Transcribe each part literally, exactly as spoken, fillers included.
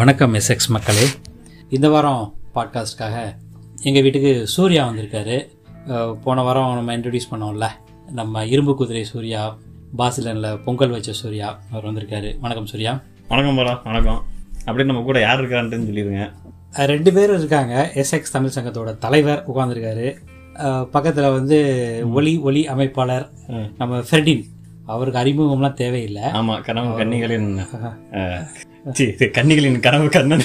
வணக்கம் S X மக்களே. இந்த வாரம் பாட்காஸ்ட்காக எங்கள் வீட்டுக்கு சூர்யா வந்திருக்காரு. போன வாரம் நம்ம இன்ட்ரடியூஸ் பண்ணோம்ல, நம்ம இரும்பு குதிரை சூர்யா, பாசிலனில் பொங்கல் வச்ச சூர்யா, அவர் வந்திருக்காரு. வணக்கம் சூர்யா. வணக்கம் பாரா. வணக்கம். அப்படியே நம்ம கூட யார் இருக்காருன்னு சொல்லிடுங்க. ரெண்டு பேரும் இருக்காங்க. எஸ்எக்ஸ் தமிழ் சங்கத்தோட தலைவர் உட்காந்துருக்காரு. பக்கத்தில் வந்து ஒலி ஒலி அமைப்பாளர் நம்ம ஃபெர்டின், அவருக்கு அறிமுகம்லாம் தேவையில்லை. ஆமாம், கனவு கன்னிகளின் கன்னிகளின் கனவு கண்ணன்.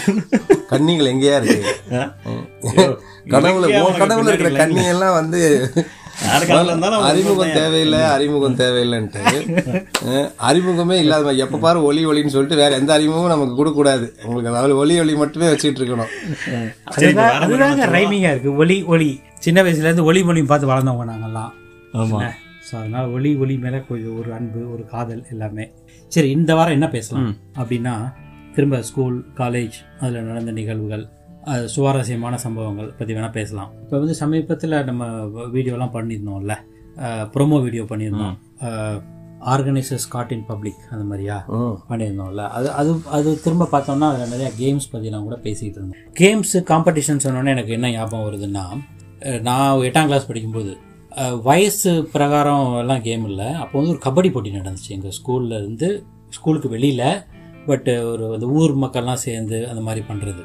கன்னிகள் எங்கேயா இருக்கு? கனவுல கனவுல இருக்கிற கண்ணி எல்லாம் வந்து அறிமுகம் தேவையில்லை, அறிமுகம் தேவையில்லைன்ட்டு அறிமுகமே இல்லாத எப்போ பாரு ஒலி ஒலின்னு சொல்லிட்டு வேற எந்த அறிமுகமும் நமக்கு கொடுக்க கூடாது. உங்களுக்கு அதாவது ஒலி ஒலி மட்டுமே வச்சுட்டு இருக்கணும். ரைமிங்கா இருக்கு. ஒலி ஒலி சின்ன வயசுல இருந்து ஒலி ஒலியும் பார்த்து வளர்ந்தவங்க நாங்கெல்லாம். ஆமா, ஸோ அதனால ஒலி ஒலி மேலே கொஞ்சம் ஒரு அன்பு, ஒரு காதல் எல்லாமே. சரி, இந்த வாரம் என்ன பேசலாம் அப்படின்னா, திரும்ப ஸ்கூல், காலேஜ், அதில் நடந்த நிகழ்வுகள், சுவாரஸ்யமான சம்பவங்கள் பற்றி வேணால் பேசலாம். இப்போ வந்து சமீபத்தில் நம்ம வீடியோலாம் பண்ணியிருந்தோம்ல, ப்ரொமோ வீடியோ பண்ணியிருந்தோம், ஆர்கனைசர்ஸ் காட் இன் பப்ளிக், அந்த மாதிரியா பண்ணியிருந்தோம்ல. அது அது அது திரும்ப பார்த்தோம்னா அதில் நிறையா கேம்ஸ் பற்றிலாம் கூட பேசிகிட்டு இருந்தோம். கேம்ஸு காம்படிஷன் சொன்னோன்னே எனக்கு என்ன ஞாபகம் வருதுன்னா, நான் எட்டாம் கிளாஸ் படிக்கும்போது வயசு பிரகாரம் எல்லாம் கேம் இல்லை, அப்போ வந்து ஒரு கபடி போட்டி நடந்துச்சு எங்கள் ஸ்கூலில் இருந்து ஸ்கூலுக்கு வெளியில். பட்டு ஒரு அந்த ஊர் மக்கள்லாம் சேர்ந்து அந்த மாதிரி பண்ணுறது.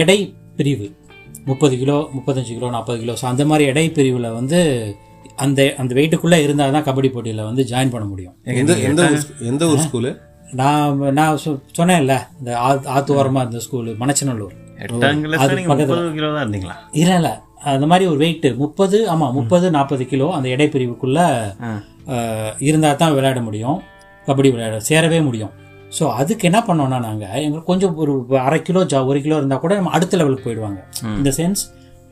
எடை பிரிவு முப்பது கிலோ முப்பத்தஞ்சு கிலோ நாற்பது கிலோ ஸோ அந்த மாதிரி எடை பிரிவில் வந்து அந்த அந்த வெயிட்டுக்குள்ளே இருந்தால் தான் கபடி போட்டியில் வந்து ஜாயின் பண்ண முடியும். எந்த ஒரு ஸ்கூலு? நான் நான் சொன்னேன்ல, இந்த ஆத்துவாரமாக இருந்த ஸ்கூலு மணச்சநல்லூர். இல்லைல்ல, அந்த மாதிரி ஒரு வெயிட்டு முப்பது, ஆமாம் முப்பது நாற்பது கிலோ அந்த எடை பிரிவுக்குள்ளே இருந்தால் தான் விளையாட முடியும், கபடி விளையாட சேரவே முடியும். ஸோ அதுக்கு என்ன பண்ணோன்னா, நாங்கள் எங்களுக்கு கொஞ்சம் ஒரு அரை கிலோ ஜா ஒரு கிலோ இருந்தால் கூட நம்ம அடுத்த லெவலுக்கு போயிடுவாங்க. இந்த சென்ஸ்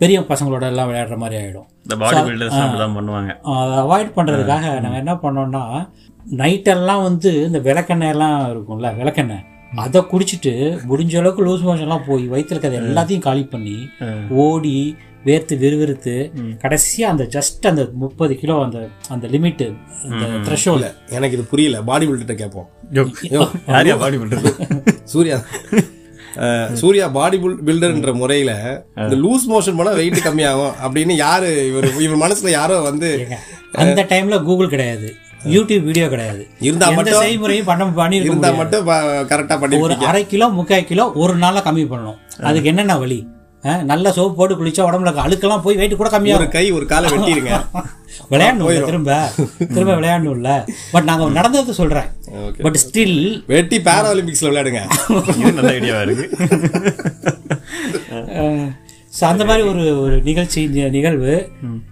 பெரிய பசங்களோட எல்லாம் விளையாடுற மாதிரி ஆகிடும். அவாய்ட் பண்ணுறதுக்காக நாங்கள் என்ன பண்ணோன்னா, நைட்டெல்லாம் வந்து இந்த விளக்கெண்ணெயெல்லாம் இருக்கும்ல, விளக்கெண்ணெய் அதை குடிச்சிட்டு முடிஞ்ச அளவுக்கு லூஸ் மோஷன்லாம் போய் வயிற்றுல இருக்கிறது எல்லாத்தையும் காலி பண்ணி ஓடி வேர்த்து விறுவிறுத்து கடைசியாக அந்த ஜஸ்ட் அந்த முப்பது கிலோ அந்த அந்த லிமிட்டு அந்த த்ரெஷோல்ட். எனக்கு இது புரியல. பாடி பில்டர்கிட்ட கேட்போம். Body builder Surya Surya body பில்டர்ன்ற முறையில இந்த லூஸ் மோஷன் போனால் வெயிட் கம்மியாகும் அப்படின்னு யாரு இவர் இவர் மனசுல யாரோ வந்து, அந்த டைம்ல கூகுள் கிடையாது, யூடியூப் வீடியோ கிடையாது, இருந்தா மட்டும் செய்முறையும் பண்ண பண்ணி இருந்தா மட்டும் கரெக்டா பண்ணி ஒரு அரை கிலோ முக்கால் கிலோ ஒரு நாளா கம்மி பண்ணணும். அதுக்கு என்னென்ன வழி? நல்லா சோப்பு போட்டு குளிச்சா உடம்புல அழுக்கெல்லாம் போய் வெயிட் கூட கம்மியாக. ஒரு கை ஒரு காலை வெட்டிடுங்க, விளையாடணும், திரும்ப திரும்ப விளையாடணும்ல. பட் நாங்கள் நடந்தது சொல்றேன். பட் ஸ்டில் வெட்டி பாராலிம்பிக்ஸ்ல விளையாடுங்க, நல்ல ஐடியாவா இருக்கு. ஸோ அந்த மாதிரி ஒரு ஒரு நிகழ்ச்சி நிகழ்வு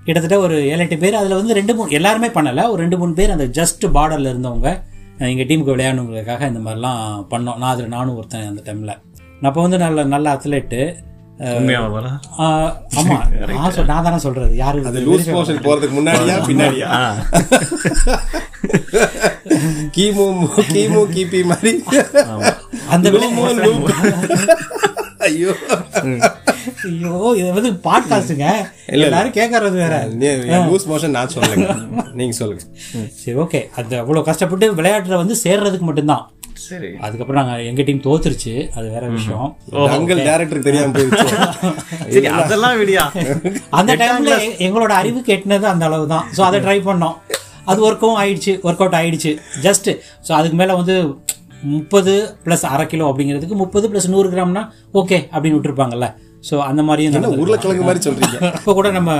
கிட்டத்தட்ட ஒரு ஏழு எட்டு பேர், அதில் வந்து ரெண்டு மூணு எல்லாருமே பண்ணலை, ஒரு ரெண்டு மூணு பேர் அந்த ஜஸ்ட் பார்டரில் இருந்தவங்க எங்கள் டீமுக்கு விளையாடணுங்கிறதுக்காக இந்த மாதிரிலாம் பண்ணோம். நான் அதில் நானும் ஒருத்தன் அந்த டைமில். நான் அப்போ வந்து நல்ல நல்ல அத்லெட்டு. ஆமா, நான் தானே சொல்றது. யாரு போறதுக்கு முன்னாடியா பின்னாடியா? கிமோ கிமோ கிபி மாதிரி அந்த ஐயோ ஐயோ இது வந்து பாட்காஸ்டுங்க, எல்லாரும் கேட்கறது வேற. லூஸ் மோஷன் நான் சொல்லுங்க, நீங்க சொல்லுங்க. சரி, ஓகே. அது அவ்வளோ கஷ்டப்பட்டு விளையாட்டுல வந்து சேர்றதுக்கு மட்டும்தான். சரி, அதுக்கப்புறம் நாங்க எங்க டீம் தோத்துருச்சு, அது வேற விஷயம். அந்த டைம்ல எங்களோட அறிவு கெட்டினது அந்த அளவு தான். ஸோ அதை ட்ரை பண்ணோம், அது ஒர்க்கும் ஆயிடுச்சு, ஒர்க் அவுட் ஆயிடுச்சு ஜஸ்ட். ஸோ அதுக்கு மேல வந்து முப்பது பிளஸ் அரை கிலோ அப்படிங்கிறதுக்கு முப்பது பிளஸ் நூறு கிராம்னா ஓகே அப்படின்னு விட்டுருப்பாங்கல்ல. ஸோ அந்த மாதிரியும் உருளைக்கிழங்கு மாதிரி சொல்கிறீங்க. இப்போ கூட நம்ம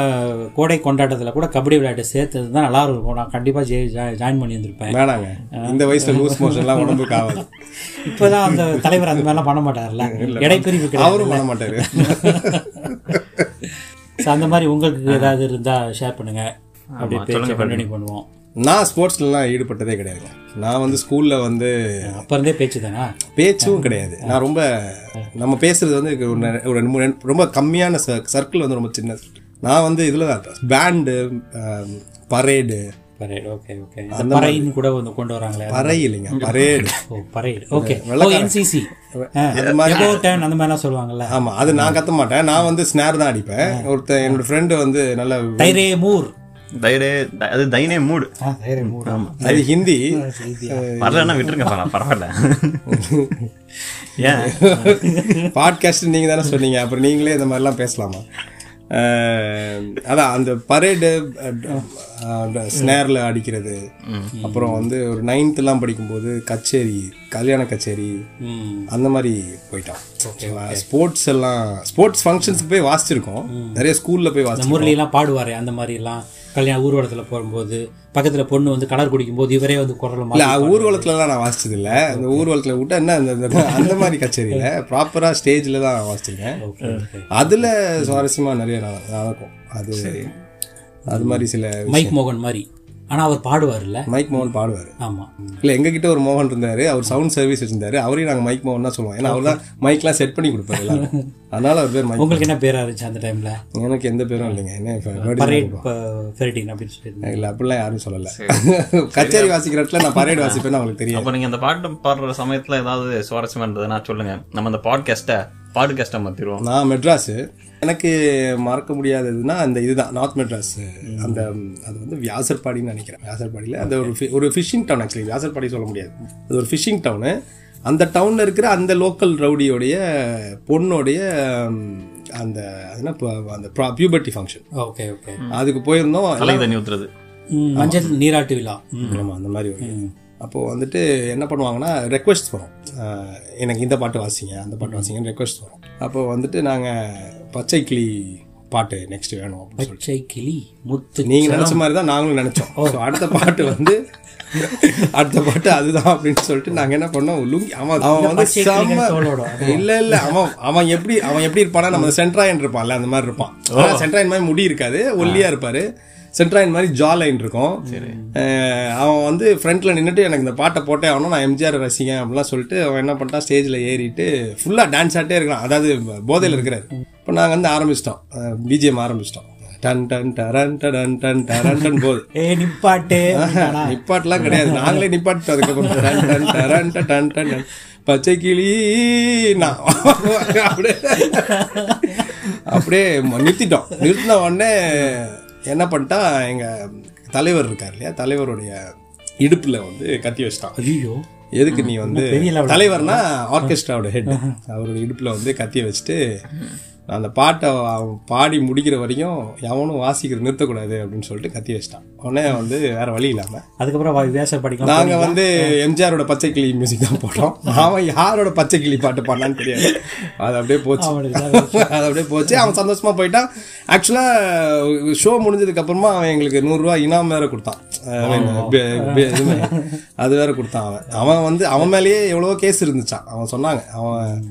கோடை கொண்டாட்டத்தில் கூட கபடி விளையாட்டு சேர்த்தது தான் நல்லா இருக்கும். நான் கண்டிப்பாக ஜெ ஜாயின் பண்ணி இருந்திருப்பேன். இந்த வயசில் லூஸ் மோஷன்லாம் உடம்புக்கு ஆகாது. இப்போ தான் அந்த தலைவர் அந்த மாதிரிலாம் பண்ண மாட்டார்ல, இடைப்பிரிவு அவரும் பண்ண மாட்டார். ஸோ அந்த மாதிரி உங்களுக்கு ஏதாவது இருந்தால் ஷேர் பண்ணுங்கள், அப்படி கண்டினியூ பண்ணுவோம். நான் ஸ்போர்ட்ஸ்லாம் ஈடுபட்டதே கிடையாது. நான் வந்து ஸ்கூலில் வந்து அப்போ இருந்தே பேச்சு தானா? பேச்சும் கிடையாது. நான் ரொம்ப நம்ம பேசுறது வந்து ஒரு ரெண்டு மூணு ரொம்ப கம்மியான ச சர்க்கிள் வந்து ரொம்ப சின்ன. நான் வந்து இதில் தான் band, parade parade okay okay அந்த பறையின்னு கூட வந்து கொண்டு வராங்களே. பறை இல்லைங்க, பரேடு. ஓ பரேடு, ஓகே. என்சிசி அந்த மாதிரிலாம் சொல்லுவாங்கல்ல. ஆமாம், அது நான் கற்ற மாட்டேன். நான் வந்து ஸ்னார் தான் அடிப்பேன். ஒருத்தன் என்னோடய ஃப்ரெண்டு வந்து நல்லா தைரே மூர் விட்டுருங்க, பரவாயில்ல. ஏன் பாட்காஸ்ட் நீங்கள் தானே சொன்னீங்க, அப்புறம் நீங்களே இந்த மாதிரிலாம் பேசலாமா? அதான் அந்த பரேடு ஸ்னேரில் அடிக்கிறது, அப்புறம் வந்து ஒரு நைன்த்துலாம் படிக்கும்போது கச்சேரி, கல்யாண கச்சேரி அந்த மாதிரி போயிட்டான். ஓகேவா? ஸ்போர்ட்ஸ் எல்லாம் ஸ்போர்ட்ஸ் ஃபங்க்ஷன்ஸுக்கு போய் வாசிச்சிருக்கோம், நிறைய ஸ்கூலில் போய் வாசிச்சு முரளிலாம் பாடுவார். அந்த மாதிரிலாம் கல்யாண ஊர்வலத்தில் போகும்போது பக்கத்தில் பொண்ணு வந்து கலர் குடிக்கும்போது இவரே வந்து குரல். இல்லை, ஊர்வலத்துலலாம் நான் வாசிச்சது இல்லை. அந்த ஊர்வலத்தில் விட்டு என்ன அந்த மாதிரி கச்சேரியில் ப்ராப்பராக ஸ்டேஜில் தான் வாசிச்சிருக்கேன். அதில் சுவாரஸ்யமாக நிறைய நடக்கும். அது அது மாதிரி சில மைக் மோகன் மாதிரி. ஆனால் அவர் பாடுவார்ல, மைக் மோகன் பாடுவார். ஆமாம். இல்லை, எங்ககிட்ட ஒரு மோகன் இருந்தார், அவர் சவுண்ட் சர்வீஸ் வச்சிருந்தாரு. அவரையும் நாங்கள் மைக் மோகன் தான் சொல்லுவோம், ஏன்னா அவர் தான் மைக்லாம் செட் பண்ணி கொடுப்பாரு எல்லாரும். அதனால அவர் பேர் மைக். உங்களுக்கு என்ன பேராக இருந்துச்சு அந்த டைமில்? எனக்கு எந்த பேரும் இல்லைங்க. என்ன பரேட் அப்படின்னு சொல்லியிருந்தேன். இல்லை, அப்படிலாம் யாரும் சொல்லலை. கச்சேரி வாசிக்கிற இடத்துல நான் பரேட் வாசிப்பேன்னு அவங்களுக்கு தெரியும். அப்போ நீங்கள் அந்த பாட்டு பாடுற சமயத்தில் ஏதாவது சுவாரஸ்யமாக இருந்ததுன்னா சொல்லுங்கள், நம்ம அந்த பாட்காஸ்ட்டை பாட்காஸ்ட்டை மாற்றிடுவோம். நான் மெட்ராஸு, எனக்கு மறக்க முடியாததுன்னா அந்த இதுதான் நார்த் மெட்ராஸ். அந்த அது வந்து வியாசர்பாடின்னு நினைக்கிறேன். வியாசர்பாடியில் அந்த ஒரு ஒரு ஃபிஷிங் டவுன். ஆக்சுவலி வியாசர்பாடி சொல்ல முடியாது, அது ஒரு ஃபிஷிங் டவுனு. அந்த டவுனில் இருக்கிற அந்த லோக்கல் ரவுடியோடைய பொண்ணுடைய அந்த அதுனா அந்த பியூபர்ட்டி ஃபங்க்ஷன். Okay okay. அதுக்கு போயிருந்தோம். தலை தண்ணி ஊற்றுறது, மஞ்சள் நீராட்டு விழா. ஆமாம், அந்த மாதிரி. அப்போது வந்துட்டு என்ன பண்ணுவாங்கன்னா ரெக்வஸ்ட் வரும், எனக்கு இந்த பாட்டு வாசிங்க அந்த பாட்டு வாசிங்கன்னு ரெக்வஸ்ட் வரும். அப்போது வந்துட்டு நாங்கள் பச்சை கிளி பாட்டு நெக்ஸ்ட் வேணும். பச்சை கிளி முத்து, நீங்கள் நினச்ச மாதிரி தான் நாங்களும் நினச்சோம். அடுத்த பாட்டு வந்து அடுத்த பாட்டு அதுதான் அப்படின்னு சொல்லிட்டு நாங்கள் என்ன பண்ணோம், லுங்கி அவன் அவன் வந்து இல்லை இல்லை அவன் அவன் எப்படி அவன் எப்படி இருப்பான்னா, நம்ம சென்ட்ராயன் இருப்பான்ல அந்த மாதிரி இருப்பான். ஆனால் சென்ட்ராயன் மாதிரி முடி இருக்காது, ஒல்லியாக இருப்பார். சென்ட்ராயின் மாதிரி ஜா லைன் இருக்கும். அவன் வந்து ஃப்ரண்ட்ல நின்றுட்டு எனக்கு இந்த பாட்டை போட்டே ஆகணும், நான் எம்ஜிஆர் ரசிகன் அப்படிலாம் சொல்லிட்டு அவன் என்ன பண்ணிட்டான், ஸ்டேஜில் ஏறிட்டு ஃபுல்லாக டான்ஸ் ஆகிட்டே இருக்கான். அதாவது போதையில் இருக்கிறாரு. இப்போ நாங்கள் வந்து ஆரம்பிச்சிட்டோம், பிஜிஎம் ஆரம்பிச்சிட்டோம். டன் டன் டரன் டன் டன் டரன் டன் போது நிப்பாட்டு நிப்பாட்டுலாம் கிடையாது, நாங்களே நிப்பாட்டு. அதுக்கப்புறம் டன் டன் டரன் டன் டன் பச்சை கிளி நான் அப்படியே அப்படியே நிறுத்திட்டோம். நிறுத்தின உடனே என்ன பண்ணிட்டா, எங்கள் தலைவர் இருக்கார் இல்லையா, தலைவருடைய இடுப்பில் வந்து கத்தி வச்சிட்டான். ஐயோ, எதுக்கு நீ வந்து தலைவர்னா ஆர்கெஸ்ட்ராவோட ஹெட், அவருடைய இடுப்பில் வந்து கத்தியை வச்சுட்டு அந்த பாட்டை பாடி முடிக்கிற வரைக்கும் எவனும் வாசிக்கிற நிறுத்தக்கூடாது அப்படின்னு சொல்லிட்டு கத்தி வச்சிட்டான். உடனே வந்து வேற வழி இல்லாமல் அதுக்கப்புறம் நாங்கள் வந்து எம்ஜிஆரோட பச்சை கிளி மியூசிக் தான் போட்டோம். அவன் யாரோட பச்சை கிளி பாட்டு பாடலான்னு தெரியாது, அது அப்படியே போச்சு. அது அப்படியே போச்சு, அவன் சந்தோஷமா போயிட்டான். ஆக்சுவலாக ஷோ முடிஞ்சதுக்கு அப்புறமா அவன் எங்களுக்கு நூறுரூவா இனாம் வேற கொடுத்தான். அது வேற கொடுத்தான். அவன் அவன் வந்து அவன் மேலேயே எவ்வளோ கேஸ் இருந்துச்சான். அவன் சொன்னாங்க, அவன்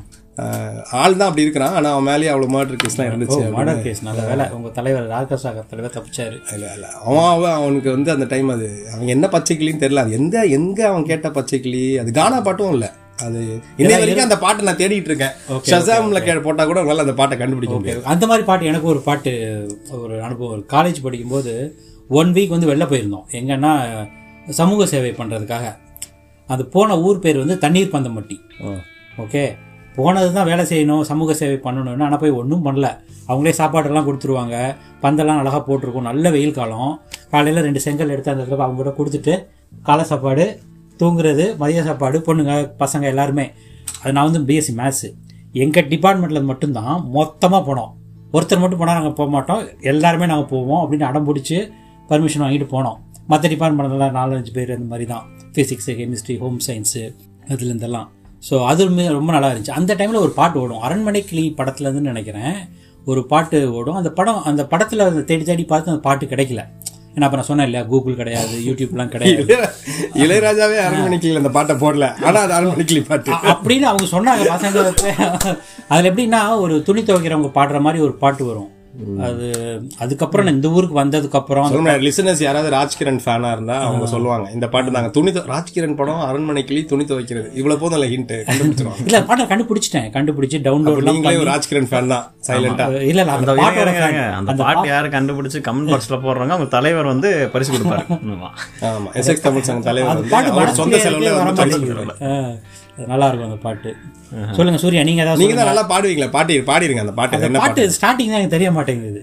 ஆள் தான் அப்படி இருக்கிறான், ஆனால் அவன் மேலேயே அவ்வளோ மர்டர் கேஸ்லாம் இருந்துச்சு. மர்டர் கேஸ் நல்ல வேலை உங்கள் தலைவர் ராகசாகர் தலைவர் தப்பிச்சாரு. இல்லை இல்லை, அவன் அவனுக்கு வந்து அந்த டைம் அது அவன் என்ன பச்சைக்கிளின்னு தெரியல. அது எந்த எங்கே அவன் கேட்ட பச்சைக்கிளி, அது கானா பாட்டும் இல்லை. அது இன்னை வரைக்கும் அந்த பாட்டை நான் தேடிட்டு இருக்கேன். ஷசாம்ல போட்டா கூட உங்களால் அந்த பாட்டை கண்டுபிடிக்க முடியாது. அந்த மாதிரி பாட்டு எனக்கு ஒரு பாட்டு ஒரு அனுபவம். காலேஜ் படிக்கும்போது ஒன் வீக் வந்து வெளில போயிருந்தோம். எங்கன்னா சமூக சேவை பண்ணுறதுக்காக. அது போன ஊர் பேர் வந்து தண்ணீர் பந்தம்பட்டி. ஓகே, போனது தான் வேலை செய்யணும், சமூக சேவை பண்ணணும்னு. ஆனால் போய் ஒன்றும் பண்ணல. அவங்களே சாப்பாடெல்லாம் கொடுத்துருவாங்க, பந்தெல்லாம் அழகாக போட்டிருக்கோம். நல்ல வெயில் காலம். காலையில் ரெண்டு செங்கல் எடுத்து அந்த இடத்துல அவங்க கூட கொடுத்துட்டு காலை சாப்பாடு, தூங்குறது, மதிய சாப்பாடு, பொண்ணுங்க பசங்க எல்லாருமே. அது நான் வந்து பிஎஸ்சி மேத்ஸு, எங்கள் டிபார்ட்மெண்ட்டில் மட்டும்தான் மொத்தமாக போனோம். ஒருத்தர் மட்டும் போனால் நாங்கள் போக மாட்டோம், எல்லாருமே நாங்கள் போவோம் அப்படின்னு அடம் பிடிச்சி பர்மிஷன் வாங்கிட்டு போனோம். மற்ற டிபார்ட்மெண்ட்லாம் நாலஞ்சு பேர் அந்த மாதிரி தான், ஃபிசிக்ஸு, கெமிஸ்ட்ரி, ஹோம் சயின்ஸு, அதுலேருந்தெல்லாம். ஸோ அதுவுமே ரொம்ப நல்லா இருந்துச்சு. அந்த டைமில் ஒரு பாட்டு ஓடும், அரண்மனை கிளி படத்துலேருந்துன்னு நினைக்கிறேன், ஒரு பாட்டு ஓடும். அந்த படம் அந்த படத்தில் அதை தேடி தேடி பார்த்து அந்த பாட்டு கிடைக்கல. ஏன்னா அப்போ நான் சொன்னேன் இல்லையா, கூகுள் கிடையாது, யூடியூப்லாம் கிடையாது. இளையராஜாவே அரண்மனை கிளியில் அந்த பாட்டை போடல, ஆனால் அது அரண்மனை கிளி பாட்டு அப்படின்னு அவங்க சொன்னாங்க பசங்க. அதில் எப்படின்னா ஒரு துணி துவைக்கிறவங்க பாடுற மாதிரி ஒரு பாட்டு வரும். அது அதுக்கப்புறம் இந்த ஊருக்கு வந்ததுக்கப்புறம் லிசனர்ஸ் யாராவது ராஜ்கிரண் ஃபேனா இருந்தா அவங்க சொல்லுவாங்க இந்த பாட்டு. நாங்கள் துணி ராஜ்கிரண் படம் அரண்மனை கிளி துணி துவைக்கிறது இவ்வளவு போதும். இல்லை, ஹிண்ட் கண்டுபிடிச்சிருவாங்க. இல்லை, பாட்டை கண்டுபிடிச்சிட்டேன். கண்டுபிடிச்சி டவுன்லோட். நீங்களே ஒரு ராஜ்கிரண் ஃபேன் தான் சைலண்டா? இல்லை இல்லை, அந்த அந்த பாட்டு யாரை கண்டுபிடிச்சி கமெண்ட் பாக்ஸ்ல போடுறாங்க அவங்க தலைவர் வந்து பரிசு கொடுப்பாரு. ஆமா, எஸ்எக்ஸ் தமிழ் சங்க தலைவர் சொந்த செலவுல. நல்லா இருக்கும் அந்த பாட்டு. சொல்லுங்க சூர்யா, நீங்க தான் நீங்க தான் நல்லா பாடுவீங்களா? பாட்டு பாடிருங்க அந்த பாட்டு. பாட்டு ஸ்டார்டிங் தான் எனக்கு தெரிய மாட்டேங்குது.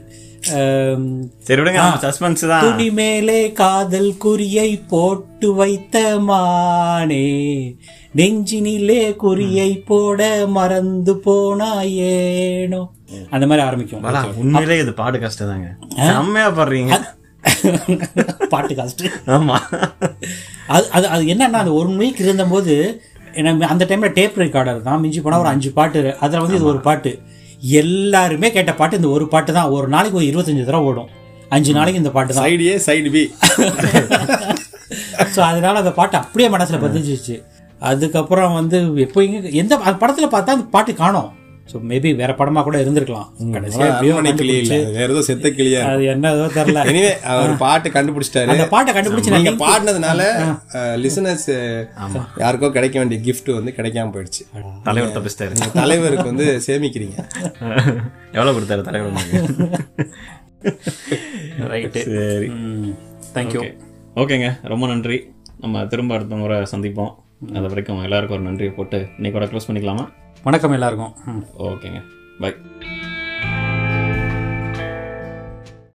துணி மேலே காதல் குறியை போட்டு வைத்த மானே, நெஞ்சினிலே குறியை போட மறந்து போனாயேனோ, அந்த மாதிரி ஆரம்பிக்கும். உண்மையிலே இது பாட்டு கஷ்டம் தாங்க, செம்மையா பாடுறீங்க பாட்டு கஷ்டம். ஆமா, அது அது அது என்னன்னா, அந்த ஒன் வீக் இருந்த போது எனக்கு அந்த டைம்ல டேப் ரெக்கார்டர் தான், மிஞ்சி போனா ஒரு அஞ்சு பாட்டு, அதுல வந்து இது ஒரு பாட்டு, எல்லாருமே கேட்ட பாட்டு இந்த ஒரு பாட்டு தான். ஒரு நாளைக்கு ஒரு இருபத்தஞ்சு தடவை ஓடும், அஞ்சு நாளைக்கு இந்த பாட்டு தான், side A side B. So அதனால அந்த பாட்டு அப்படியே மனசுல பதிஞ்சிச்சு. அதுக்கப்புறம் வந்து எப்போயுமே எந்த படத்துல பார்த்தா அந்த பாட்டு காணோம். ஸோ மேபி வேற படமா கூட இருந்திருக்கலாம். அது என்னதோ தெரியல, ஒரு பாட்டு கண்டுபிடிச்சிட்டாரு. அந்த பாட்டை கண்டுபிடிச்சு நீங்க பாடினதுனால லிசனர்ஸ் யாருக்கோ கிடைக்க வேண்டிய கிஃப்ட் வந்து கிடைக்காம போயிடுச்சு. தலைவர் தப்பிச்சிட்டாரு. தலைவருக்கு வந்து சேமிக்கிறீங்க, எவ்வளவு கொடுத்தாரு தலைவர்? ரைட்டு, சரி, தேங்க்யூ. ஓகேங்க, ரொம்ப நன்றி. நம்ம திரும்ப அடுத்த முறை சந்திப்போம். அது வரைக்கும் எல்லாருக்கும் ஒரு நன்றியை போட்டு இன்னைக்கு கூட க்ளோஸ் பண்ணிக்கலாமா? வணக்கம் எல்லாருக்கும். ஓகேங்க, பாய்.